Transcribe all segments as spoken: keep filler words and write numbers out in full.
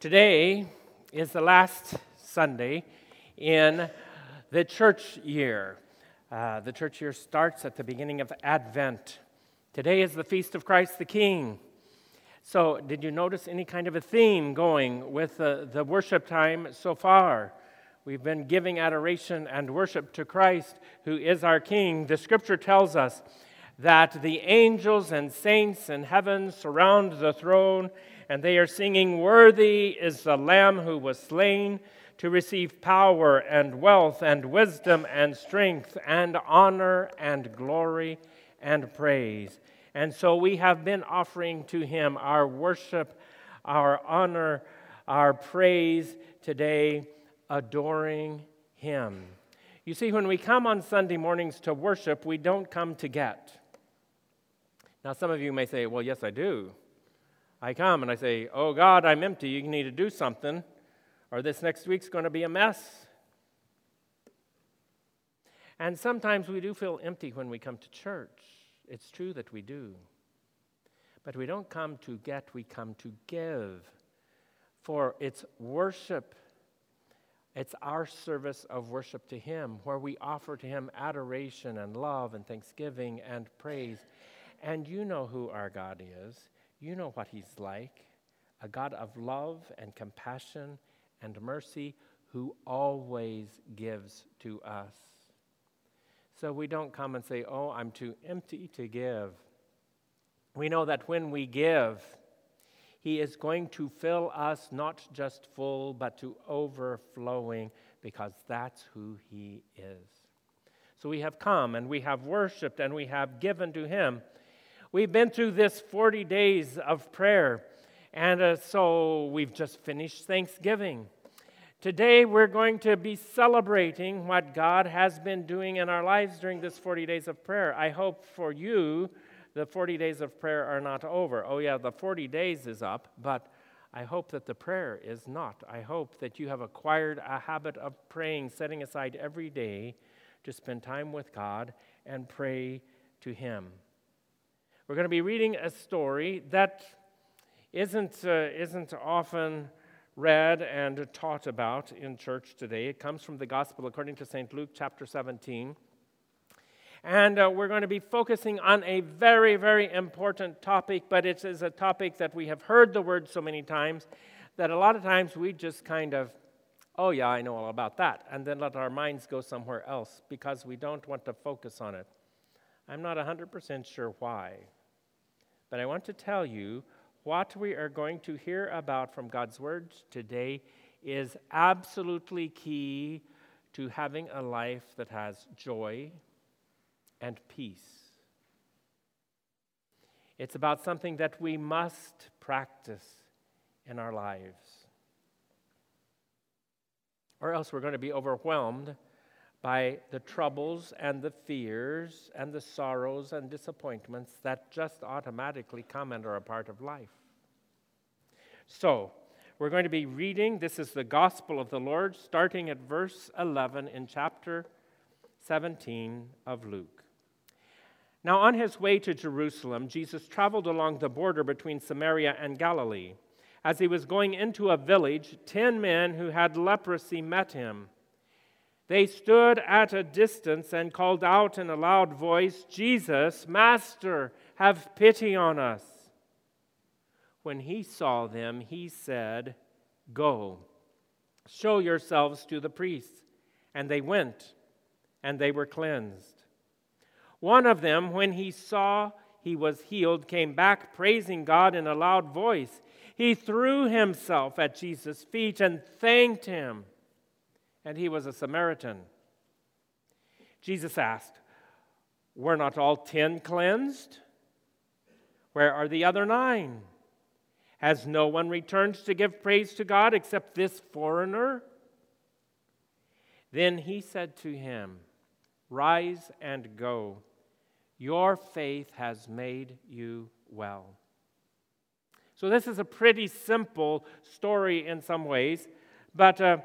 Today is the last Sunday in the church year. Uh, the church year starts at the beginning of Advent. Today is the Feast of Christ the King. So did you notice any kind of a theme going with uh, the worship time so far? We've been giving adoration and worship to Christ, who is our King. The Scripture tells us that the angels and saints in heaven surround the throne, and they are singing, "Worthy is the Lamb who was slain to receive power and wealth and wisdom and strength and honor and glory and praise." And so we have been offering to Him our worship, our honor, our praise today, adoring Him. You see, when we come on Sunday mornings to worship, we don't come to get. Now, some of you may say, "Well, yes, I do. I come and I say, 'Oh God, I'm empty. You need to do something, or this next week's going to be a mess.'" And sometimes we do feel empty when we come to church. It's true that we do. But we don't come to get, we come to give. For it's worship. It's our service of worship to Him, where we offer to Him adoration and love and thanksgiving and praise. And you know who our God is. You know what He's like, a God of love and compassion and mercy who always gives to us. So we don't come and say, "Oh, I'm too empty to give." We know that when we give, He is going to fill us not just full, but to overflowing, because that's who He is. So we have come and we have worshiped and we have given to Him. We've been through this forty days of prayer, and uh, so we've just finished Thanksgiving. Today we're going to be celebrating what God has been doing in our lives during this forty days of prayer. I hope for you the forty days of prayer are not over. Oh yeah, the forty days is up, but I hope that the prayer is not. I hope that you have acquired a habit of praying, setting aside every day to spend time with God and pray to Him. We're going to be reading a story that isn't uh, isn't often read and taught about in church today. It comes from the Gospel according to Saint Luke, chapter seventeen. And uh, we're going to be focusing on a very, very important topic, but it is a topic that we have heard the word so many times that a lot of times we just kind of, "Oh yeah, I know all about that," and then let our minds go somewhere else because we don't want to focus on it. I'm not one hundred percent sure why. But I want to tell you what we are going to hear about from God's Word today is absolutely key to having a life that has joy and peace. It's about something that we must practice in our lives, or else we're going to be overwhelmed by the troubles and the fears and the sorrows and disappointments that just automatically come and are a part of life. So, we're going to be reading, this is the Gospel of the Lord, starting at verse eleven in chapter seventeen of Luke. "Now on His way to Jerusalem, Jesus traveled along the border between Samaria and Galilee. As He was going into a village, ten men who had leprosy met Him. They stood at a distance and called out in a loud voice, 'Jesus, Master, have pity on us.' When He saw them, He said, 'Go, show yourselves to the priests.' And they went, and they were cleansed. One of them, when he saw he was healed, came back praising God in a loud voice. He threw himself at Jesus' feet and thanked Him. And he was a Samaritan. Jesus asked, 'Were not all ten cleansed? Where are the other nine? Has no one returned to give praise to God except this foreigner?' Then He said to him, 'Rise and go. Your faith has made you well.'" So this is a pretty simple story in some ways, but Uh,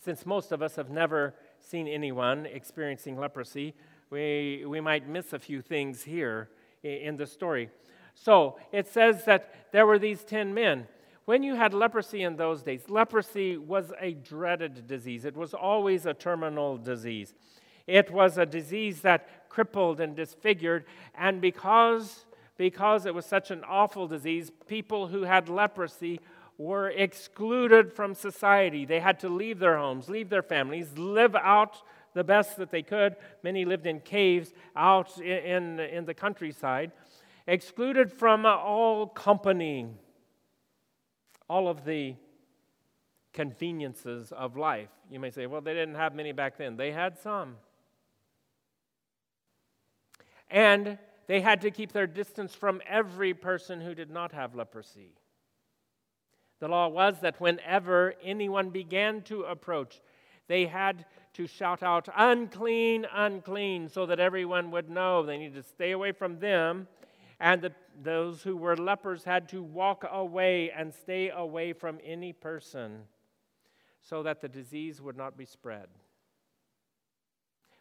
Since most of us have never seen anyone experiencing leprosy, we, we might miss a few things here in the story. So it says that there were these ten men. When you had leprosy in those days, leprosy was a dreaded disease. It was always a terminal disease. It was a disease that crippled and disfigured, and because, because it was such an awful disease, people who had leprosy were excluded from society. They had to leave their homes, leave their families, live out the best that they could. Many lived in caves out in, in the countryside, excluded from all company, all of the conveniences of life. You may say, well, they didn't have many back then. They had some. And they had to keep their distance from every person who did not have leprosy. The law was that whenever anyone began to approach, they had to shout out, unclean, unclean, so that everyone would know they needed to stay away from them. And the, those who were lepers had to walk away and stay away from any person so that the disease would not be spread.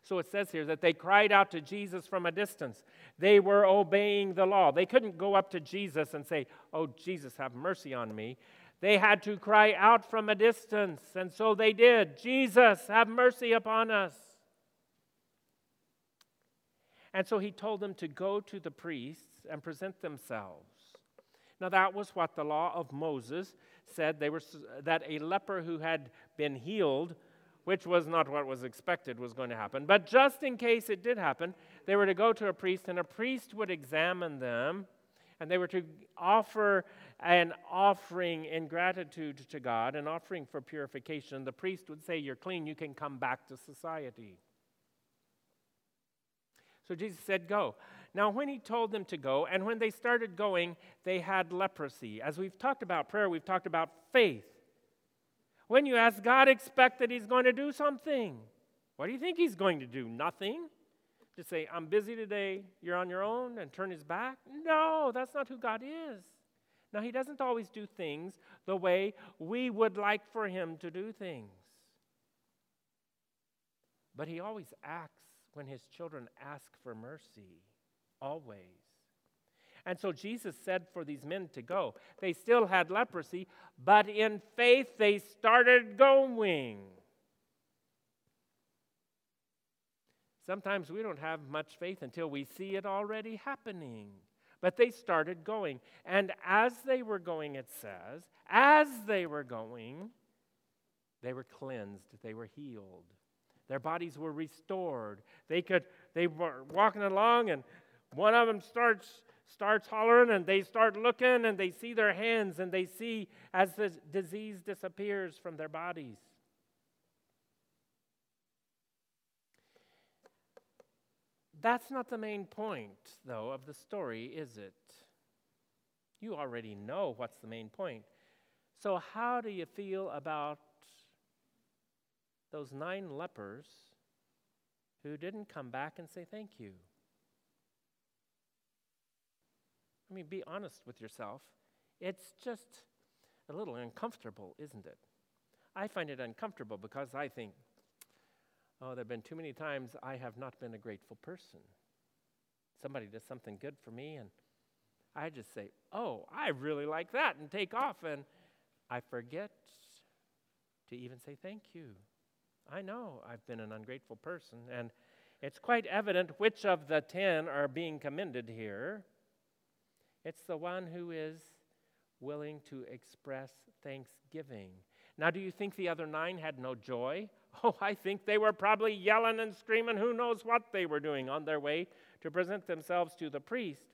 So it says here that they cried out to Jesus from a distance. They were obeying the law. They couldn't go up to Jesus and say, oh, Jesus, have mercy on me. They had to cry out from a distance, and so they did. Jesus, have mercy upon us. And so he told them to go to the priests and present themselves. Now that was what the law of Moses said, they were, that a leper who had been healed, which was not what was expected was going to happen, but just in case it did happen, they were to go to a priest, and a priest would examine them, and they were to offer an offering in gratitude to God, an offering for purification. The priest would say, you're clean, you can come back to society. So Jesus said, go. Now, when he told them to go, and when they started going, they had leprosy. As we've talked about prayer, we've talked about faith. When you ask God, expect that he's going to do something. What do you think he's going to do? Nothing? Just say, I'm busy today, you're on your own, and turn his back? No, that's not who God is. Now, he doesn't always do things the way we would like for him to do things. But he always acts when his children ask for mercy, always. And so Jesus said for these men to go. They still had leprosy, but in faith they started going. Sometimes we don't have much faith until we see it already happening. But they started going. And as they were going, it says, as they were going, they were cleansed, they were healed. Their bodies were restored. They could. They were walking along, and one of them starts starts hollering, and they start looking, and they see their hands, and they see as the disease disappears from their bodies. That's not the main point, though, of the story, is it? You already know what's the main point. So how do you feel about those nine lepers who didn't come back and say thank you? I mean, be honest with yourself. It's just a little uncomfortable, isn't it? I find it uncomfortable because I think, oh, there have been too many times I have not been a grateful person. Somebody does something good for me, and I just say, oh, I really like that, and take off, and I forget to even say thank you. I know I've been an ungrateful person, and it's quite evident which of the ten are being commended here. It's the one who is willing to express thanksgiving. Now, do you think the other nine had no joy? Oh, I think they were probably yelling and screaming. Who knows what they were doing on their way to present themselves to the priest.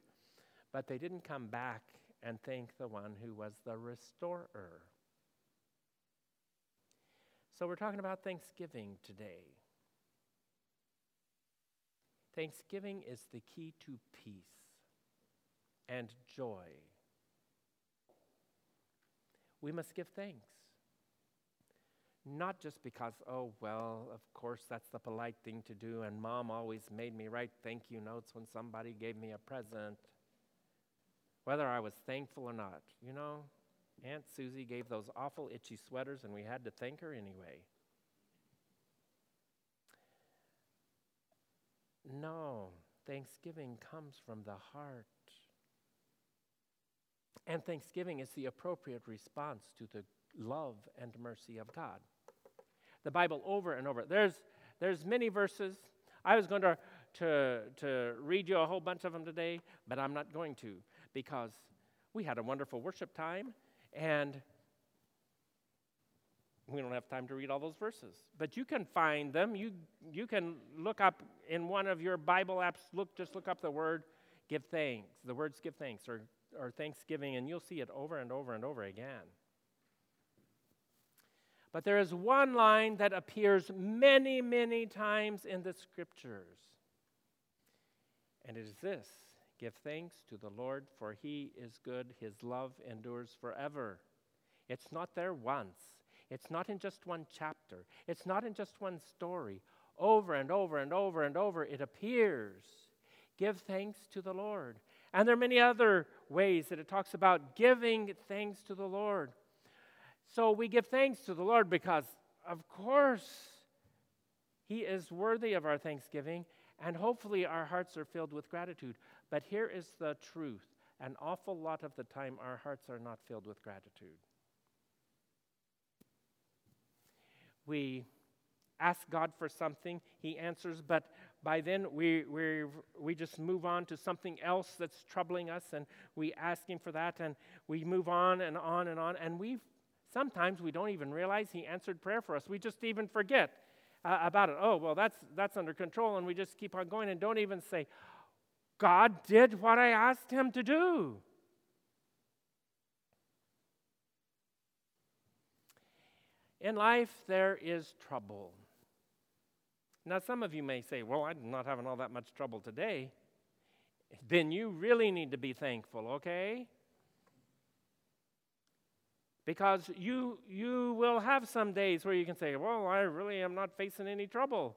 But they didn't come back and thank the one who was the restorer. So we're talking about thanksgiving today. Thanksgiving is the key to peace and joy. We must give thanks. Not just because, oh, well, of course, that's the polite thing to do, and Mom always made me write thank you notes when somebody gave me a present, whether I was thankful or not, you know? Aunt Susie gave those awful itchy sweaters, and we had to thank her anyway. No, thanksgiving comes from the heart. And thanksgiving is the appropriate response to the love and mercy of God. The Bible over and over. There's there's many verses. I was going to, to, to read you a whole bunch of them today, but I'm not going to because we had a wonderful worship time and we don't have time to read all those verses. But you can find them. You you can look up in one of your Bible apps. Look, just look up the word give thanks. The words give thanks or, or thanksgiving, and you'll see it over and over and over again. But there is one line that appears many, many times in the Scriptures. And it is this: give thanks to the Lord, for he is good. His love endures forever. It's not there once. It's not in just one chapter. It's not in just one story. Over and over and over and over, it appears. Give thanks to the Lord. And there are many other ways that it talks about giving thanks to the Lord. So we give thanks to the Lord because, of course, he is worthy of our thanksgiving, and hopefully our hearts are filled with gratitude. But here is the truth. An awful lot of the time, our hearts are not filled with gratitude. We ask God for something, he answers, but by then we we we just move on to something else that's troubling us, and we ask him for that, and we move on and on and on, and we sometimes we don't even realize he answered prayer for us. We just even forget uh, about it. Oh, well, that's that's under control, and we just keep on going and don't even say, God did what I asked him to do. In life, there is trouble. Now, some of you may say, well, I'm not having all that much trouble today. Then you really need to be thankful, okay? Because you you will have some days where you can say, well, I really am not facing any trouble.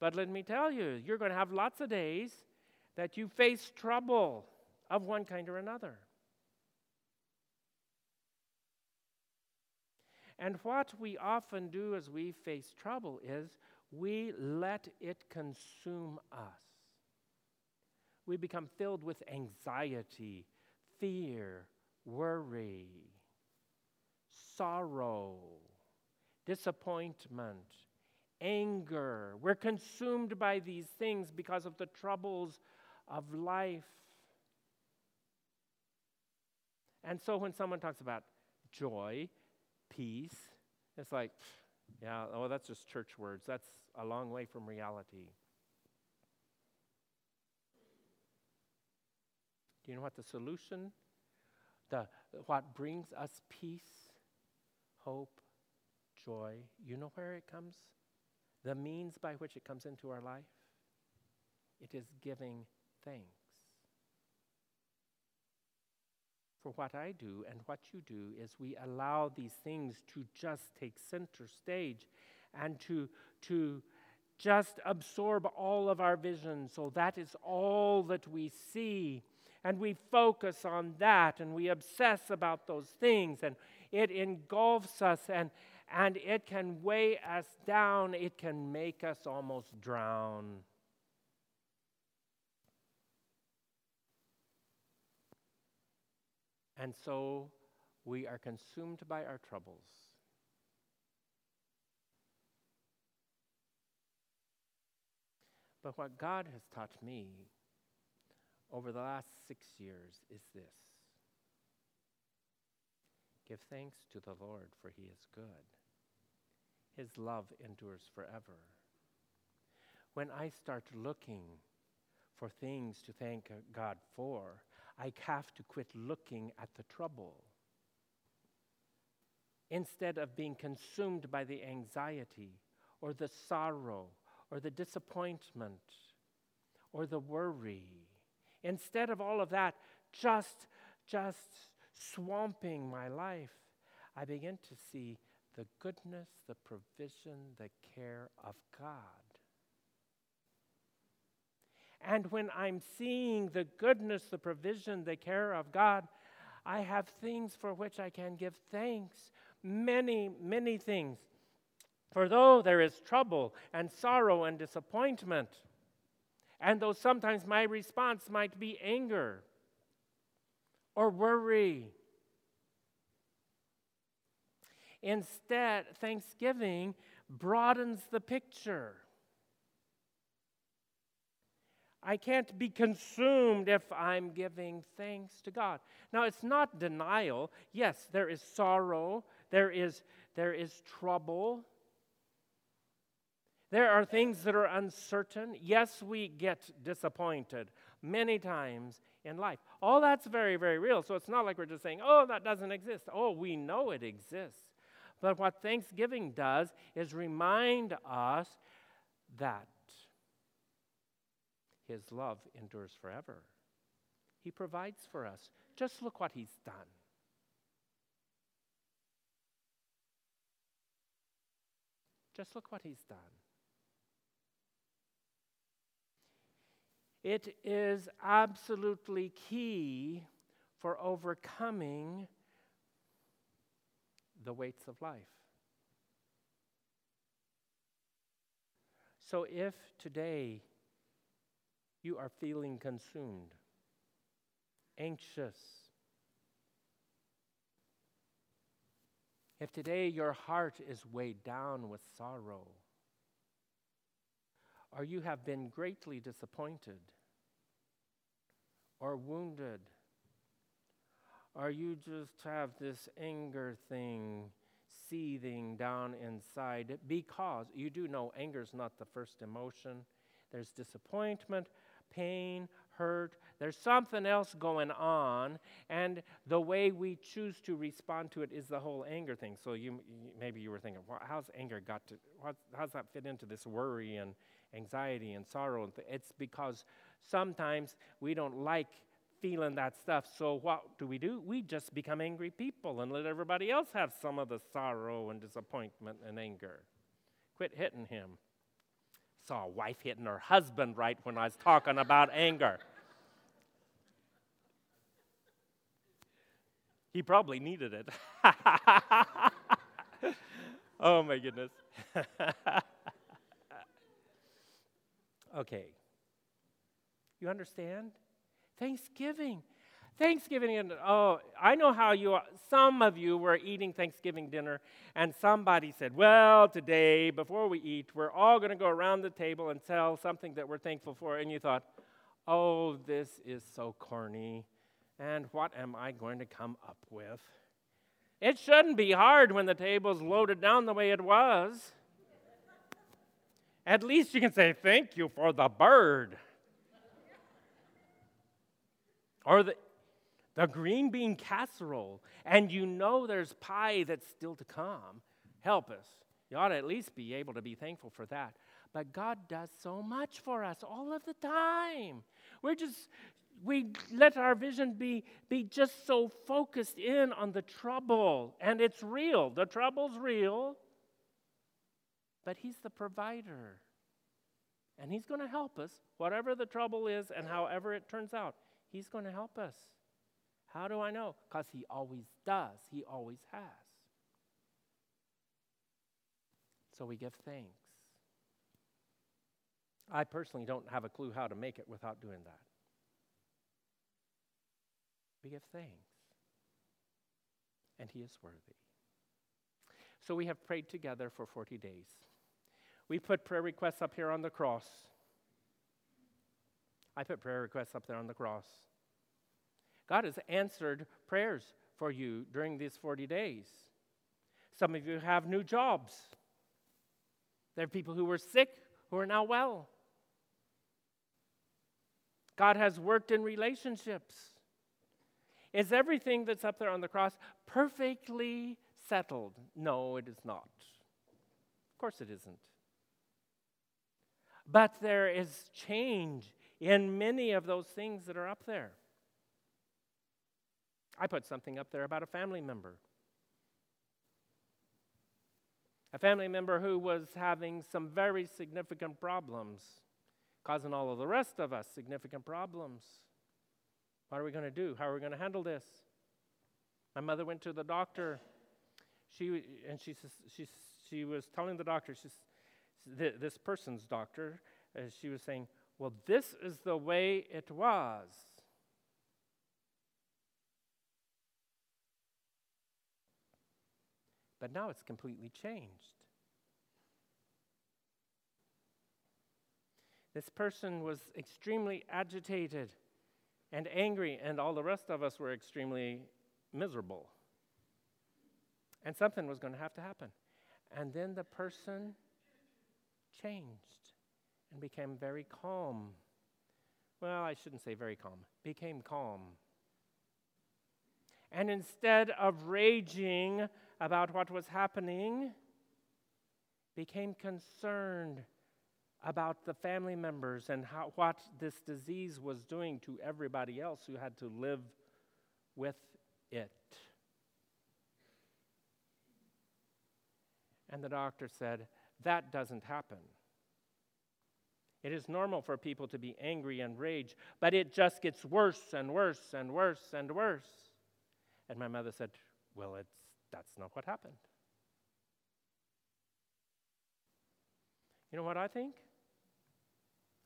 But let me tell you, you're going to have lots of days that you face trouble of one kind or another. And what we often do as we face trouble is we let it consume us. We become filled with anxiety, fear, worry, sorrow, disappointment, anger. We're consumed by these things because of the troubles of life. And so when someone talks about joy, peace, it's like, yeah, oh, that's just church words. That's a long way from reality. Do you know what the solution, the what brings us peace, hope, joy, you know where it comes? The means by which it comes into our life? It is giving thanks. For what I do and what you do is we allow these things to just take center stage and to, to just absorb all of our vision. So that is all that we see. And we focus on that and we obsess about those things. And it engulfs us and, and it can weigh us down. It can make us almost drown. And so we are consumed by our troubles. But what God has taught me over the last six years is this: give thanks to the Lord, for he is good. His love endures forever. When I start looking for things to thank God for, I have to quit looking at the trouble. Instead of being consumed by the anxiety or the sorrow or the disappointment or the worry, instead of all of that just, just swamping my life, I begin to see the goodness, the provision, the care of God. And when I'm seeing the goodness, the provision, the care of God, I have things for which I can give thanks. Many, many things. For though there is trouble and sorrow and disappointment, and though sometimes my response might be anger or worry Instead, thanksgiving broadens the picture. I can't be consumed if I'm giving thanks to God. Now, it's not denial. Yes, there is sorrow. There is, there is trouble. There are things that are uncertain. Yes, we get disappointed many times in life. All that's very, very real. So it's not like we're just saying, oh, that doesn't exist. Oh, we know it exists. But what Thanksgiving does is remind us that His love endures forever. He provides for us. Just look what He's done. Just look what He's done. It is absolutely key for overcoming the weights of life. So if today you are feeling consumed, anxious, if today your heart is weighed down with sorrow, or you have been greatly disappointed, or wounded, or you just have this anger thing seething down inside, because you do know anger is not the first emotion. There's disappointment, pain, hurt. There's something else going on, and the way we choose to respond to it is the whole anger thing. So you, you maybe you were thinking, well, how's anger got to? What, how's that fit into this worry and anxiety and sorrow? And th- it's because sometimes we don't like feeling that stuff. So what do we do? We just become angry people and let everybody else have some of the sorrow and disappointment and anger. Quit hitting him. Saw a wife hitting her husband right when I was talking about anger. He probably needed it. Oh, my goodness. Okay. You understand? Thanksgiving. Thanksgiving, and oh, I know how you are. Some of you were eating Thanksgiving dinner, and somebody said, well, today, before we eat, we're all going to go around the table and tell something that we're thankful for, and you thought, oh, this is so corny, and what am I going to come up with? It shouldn't be hard when the table's loaded down the way it was. At least you can say, thank you for the bird. Or the The green bean casserole, and you know there's pie that's still to come. Help us. You ought to at least be able to be thankful for that. But God does so much for us all of the time. We're just, we let our vision be, be just so focused in on the trouble, and it's real. The trouble's real, but He's the provider, and He's going to help us, whatever the trouble is and however it turns out. He's going to help us. How do I know? Because He always does. He always has. So we give thanks. I personally don't have a clue how to make it without doing that. We give thanks. And He is worthy. So we have prayed together for forty days. We put prayer requests up here on the cross. I put prayer requests up there on the cross. God has answered prayers for you during these forty days. Some of you have new jobs. There are people who were sick who are now well. God has worked in relationships. Is everything that's up there on the cross perfectly settled? No, it is not. Of course it isn't. But there is change in many of those things that are up there. I put something up there about a family member. A family member who was having some very significant problems, causing all of the rest of us significant problems. What are we going to do? How are we going to handle this? My mother went to the doctor. She and she she she was telling the doctor, she's, this person's doctor, she was saying, well, this is the way it was. But now it's completely changed. This person was extremely agitated and angry, and all the rest of us were extremely miserable. And something was going to have to happen. And then the person changed and became very calm. Well, I shouldn't say very calm. Became calm. And instead of raging about what was happening, became concerned about the family members and how, what this disease was doing to everybody else who had to live with it. And the doctor said, that doesn't happen. It is normal for people to be angry and rage, but it just gets worse and worse and worse and worse. And my mother said, well, it's that's not what happened. You know what I think?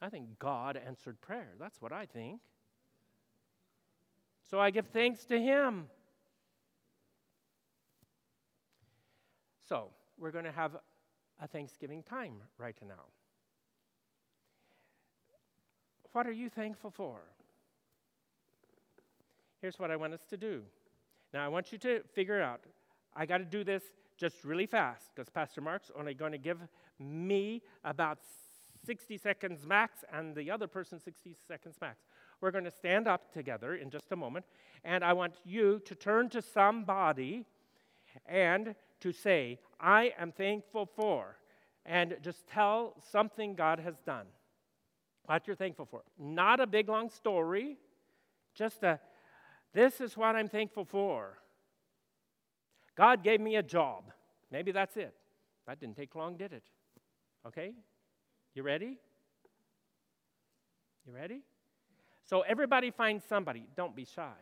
I think God answered prayer. That's what I think. So I give thanks to Him. So we're going to have a Thanksgiving time right now. What are you thankful for? Here's what I want us to do. Now, I want you to figure out, I got to do this just really fast, because Pastor Mark's only going to give me about sixty seconds max, and the other person sixty seconds max. We're going to stand up together in just a moment, and I want you to turn to somebody and to say, I am thankful for, and just tell something God has done, what you're thankful for. Not a big, long story, just a, this is what I'm thankful for. God gave me a job. Maybe that's it. That didn't take long, did it? Okay? You ready? You ready? So everybody find somebody. Don't be shy.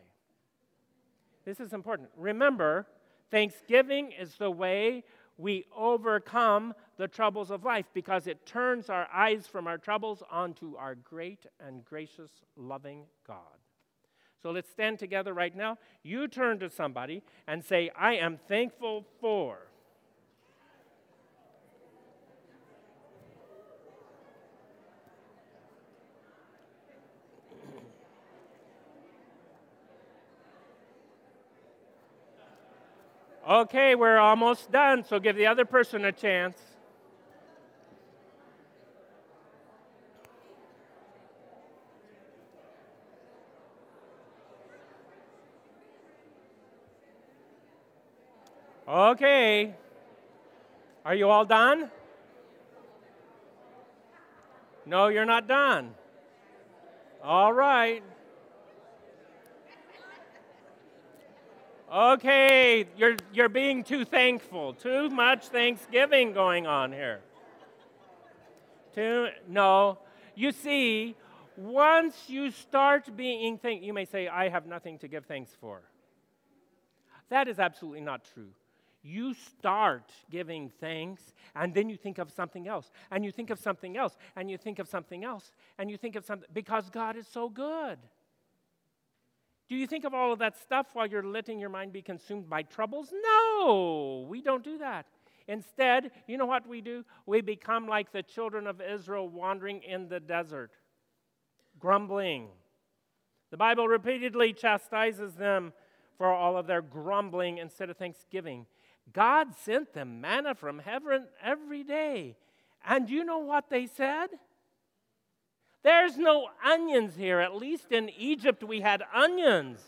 This is important. Remember, Thanksgiving is the way we overcome the troubles of life, because it turns our eyes from our troubles onto our great and gracious, loving God. So let's stand together right now. You turn to somebody and say, I am thankful for. Okay, we're almost done, so give the other person a chance. Okay. Are you all done? No, you're not done. All right. Okay, you're you're being too thankful. Too much Thanksgiving going on here. Too no. You see, once you start being thankful, you may say, I have nothing to give thanks for. That is absolutely not true. You start giving thanks, and then you think of something else, and you think of something else, and you think of something else, and you think of something, because God is so good. Do you think of all of that stuff while you're letting your mind be consumed by troubles? No, we don't do that. Instead, you know what we do? We become like the children of Israel wandering in the desert, grumbling. The Bible repeatedly chastises them for all of their grumbling instead of thanksgiving. God sent them manna from heaven every day. And you know what they said? There's no onions here. At least in Egypt we had onions.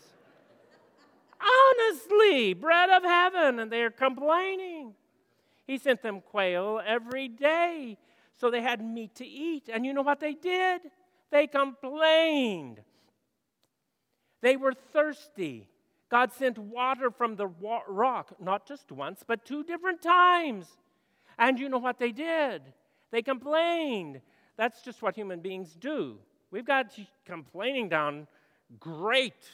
Honestly, bread of heaven, and they're complaining. He sent them quail every day, so they had meat to eat. And you know what they did? They complained. They were thirsty. God sent water from the rock, not just once, but two different times. And you know what they did? They complained. That's just what human beings do. We've got complaining down great.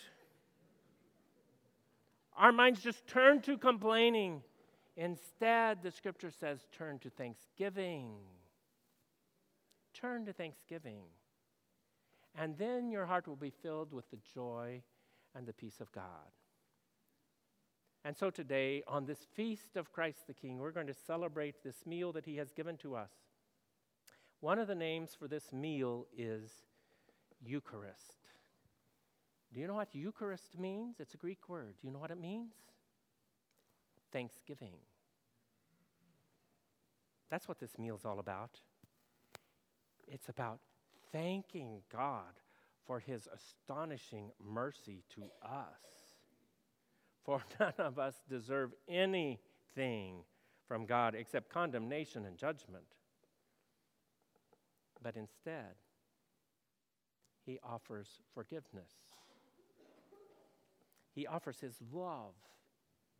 Our minds just turn to complaining. Instead, the scripture says, turn to thanksgiving. Turn to thanksgiving. And then your heart will be filled with the joy and the peace of God. And so today, on this feast of Christ the King, we're going to celebrate this meal that he has given to us. One of the names for this meal is Eucharist. Do you know what Eucharist means? It's a Greek word. Do you know what it means? Thanksgiving. That's what this meal's all about. It's about thanking God for his astonishing mercy to us. For none of us deserve anything from God except condemnation and judgment. But instead, he offers forgiveness. He offers his love.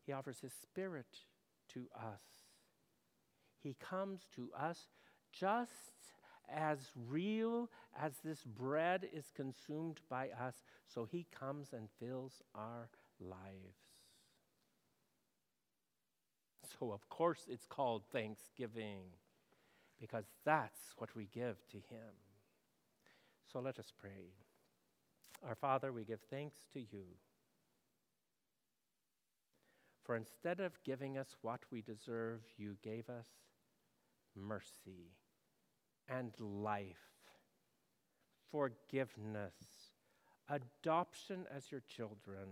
He offers his Spirit to us. He comes to us just as real as this bread is consumed by us, so he comes and fills our lives. So, of course, it's called thanksgiving, because that's what we give to him. So let us pray. Our Father, we give thanks to you, for instead of giving us what we deserve, you gave us mercy and life, forgiveness, adoption as your children.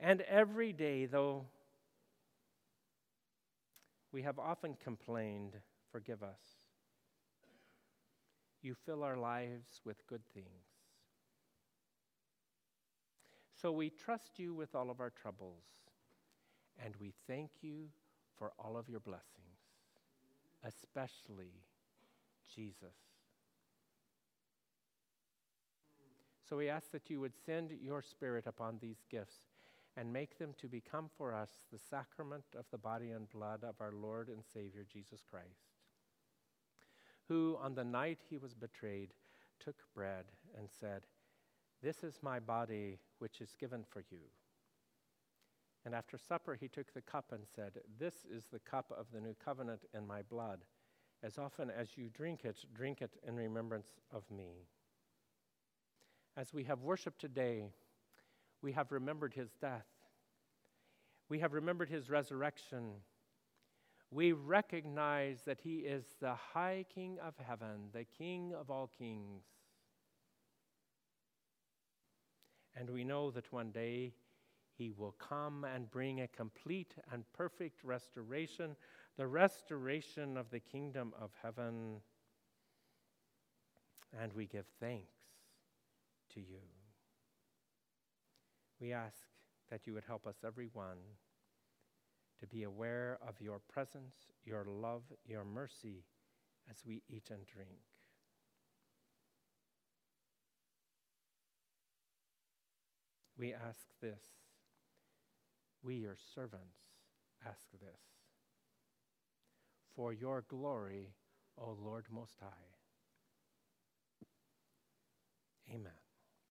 And every day, though we have often complained, forgive us, you fill our lives with good things. So we trust you with all of our troubles, and we thank you for all of your blessings, especially Jesus. So we ask that you would send your Spirit upon these gifts and make them to become for us the sacrament of the body and blood of our Lord and Savior Jesus Christ, who on the night he was betrayed took bread and said, "This is my body which is given for you." And after supper he took the cup and said, "This is the cup of the new covenant in my blood. As often as you drink it, drink it in remembrance of me." As we have worshiped today, we have remembered his death. We have remembered his resurrection. We recognize that he is the high King of heaven, the King of all kings. And we know that one day he will come and bring a complete and perfect restoration, the restoration of the kingdom of heaven. And we give thanks to you. We ask that you would help us, everyone, to be aware of your presence, your love, your mercy as we eat and drink. We ask this. We, your servants, ask this. For your glory, O Lord Most High. Amen.